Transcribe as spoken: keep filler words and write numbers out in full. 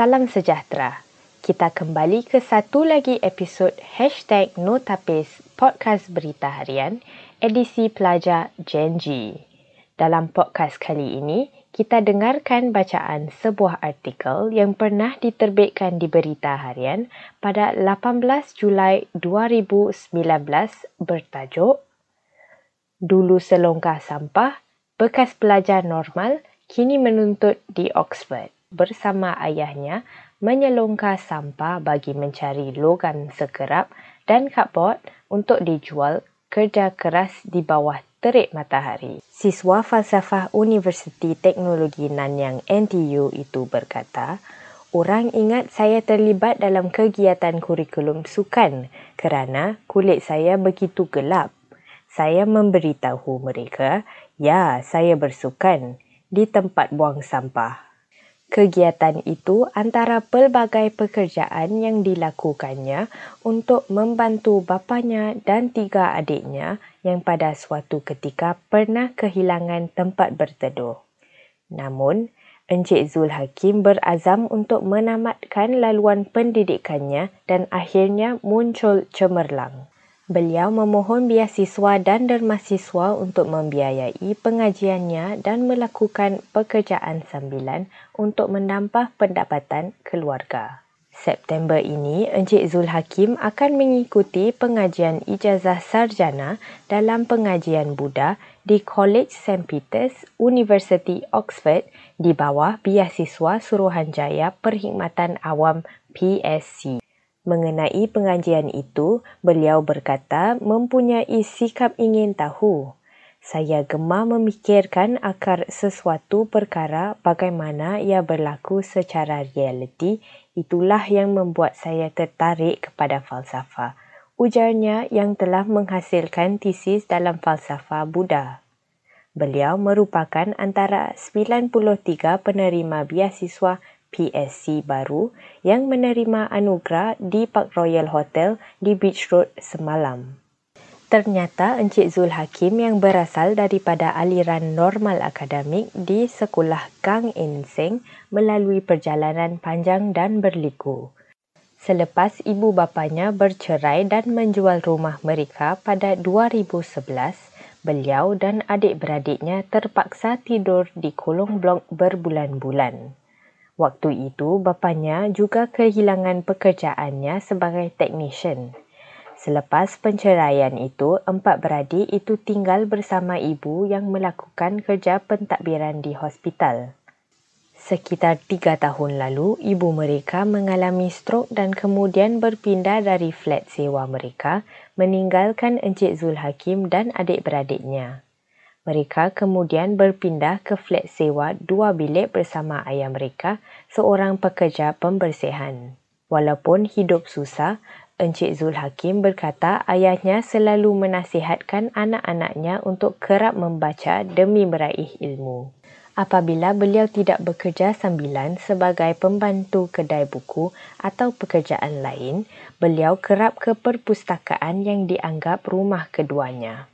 Salam sejahtera. Kita kembali ke satu lagi episod hashtag Notapes Podcast Berita Harian, edisi pelajar Genji. Dalam podcast kali ini, kita dengarkan bacaan sebuah artikel yang pernah diterbitkan di Berita Harian pada lapan belas Julai dua ribu sembilan belas bertajuk Dulu Selongkah Sampah, Bekas Pelajar Normal Kini Menuntut di Oxford bersama ayahnya menyelongkar sampah bagi mencari logam sekerap dan cardboard untuk dijual kerja keras di bawah terik matahari. Siswa falsafah Universiti Teknologi Nanyang N T U itu berkata, "Orang ingat saya terlibat dalam kegiatan kurikulum sukan kerana kulit saya begitu gelap. Saya memberitahu mereka, ya, saya bersukan di tempat buang sampah." Kegiatan itu antara pelbagai pekerjaan yang dilakukannya untuk membantu bapanya dan tiga adiknya yang pada suatu ketika pernah kehilangan tempat berteduh. Namun, Encik Zulhakim berazam untuk menamatkan laluan pendidikannya dan akhirnya muncul cemerlang. Beliau memohon biasiswa dan dermasiswa untuk membiayai pengajiannya dan melakukan pekerjaan sambilan untuk menambah pendapatan keluarga. September ini, Encik Zulhakim akan mengikuti pengajian ijazah sarjana dalam pengajian Buddha di College Saint Peter's University Oxford di bawah biasiswa Suruhanjaya Perkhidmatan Awam P S C. Mengenai pengajian itu, beliau berkata mempunyai sikap ingin tahu. Saya gemar memikirkan akar sesuatu perkara bagaimana ia berlaku secara realiti, itulah yang membuat saya tertarik kepada falsafah. Ujarnya yang telah menghasilkan tesis dalam falsafah Buddha. Beliau merupakan antara sembilan puluh tiga penerima biasiswa P S C baru yang menerima anugerah di Park Royal Hotel di Beach Road semalam. Ternyata Encik Zulhakim yang berasal daripada aliran normal akademik di Sekolah Kang En Seng melalui perjalanan panjang dan berliku. Selepas ibu bapanya bercerai dan menjual rumah mereka pada dua ribu sebelas, beliau dan adik-beradiknya terpaksa tidur di kolong blok berbulan-bulan. Waktu itu, bapanya juga kehilangan pekerjaannya sebagai teknisyen. Selepas penceraian itu, empat beradik itu tinggal bersama ibu yang melakukan kerja pentadbiran di hospital. Sekitar tiga tahun lalu, ibu mereka mengalami strok dan kemudian berpindah dari flat sewa mereka, meninggalkan Encik Zulhakim dan adik-beradiknya. Mereka kemudian berpindah ke flat sewa dua bilik bersama ayah mereka, seorang pekerja pembersihan. Walaupun hidup susah, Encik Zulhakim berkata ayahnya selalu menasihatkan anak-anaknya untuk kerap membaca demi meraih ilmu. Apabila beliau tidak bekerja sambilan sebagai pembantu kedai buku atau pekerjaan lain, beliau kerap ke perpustakaan yang dianggap rumah keduanya.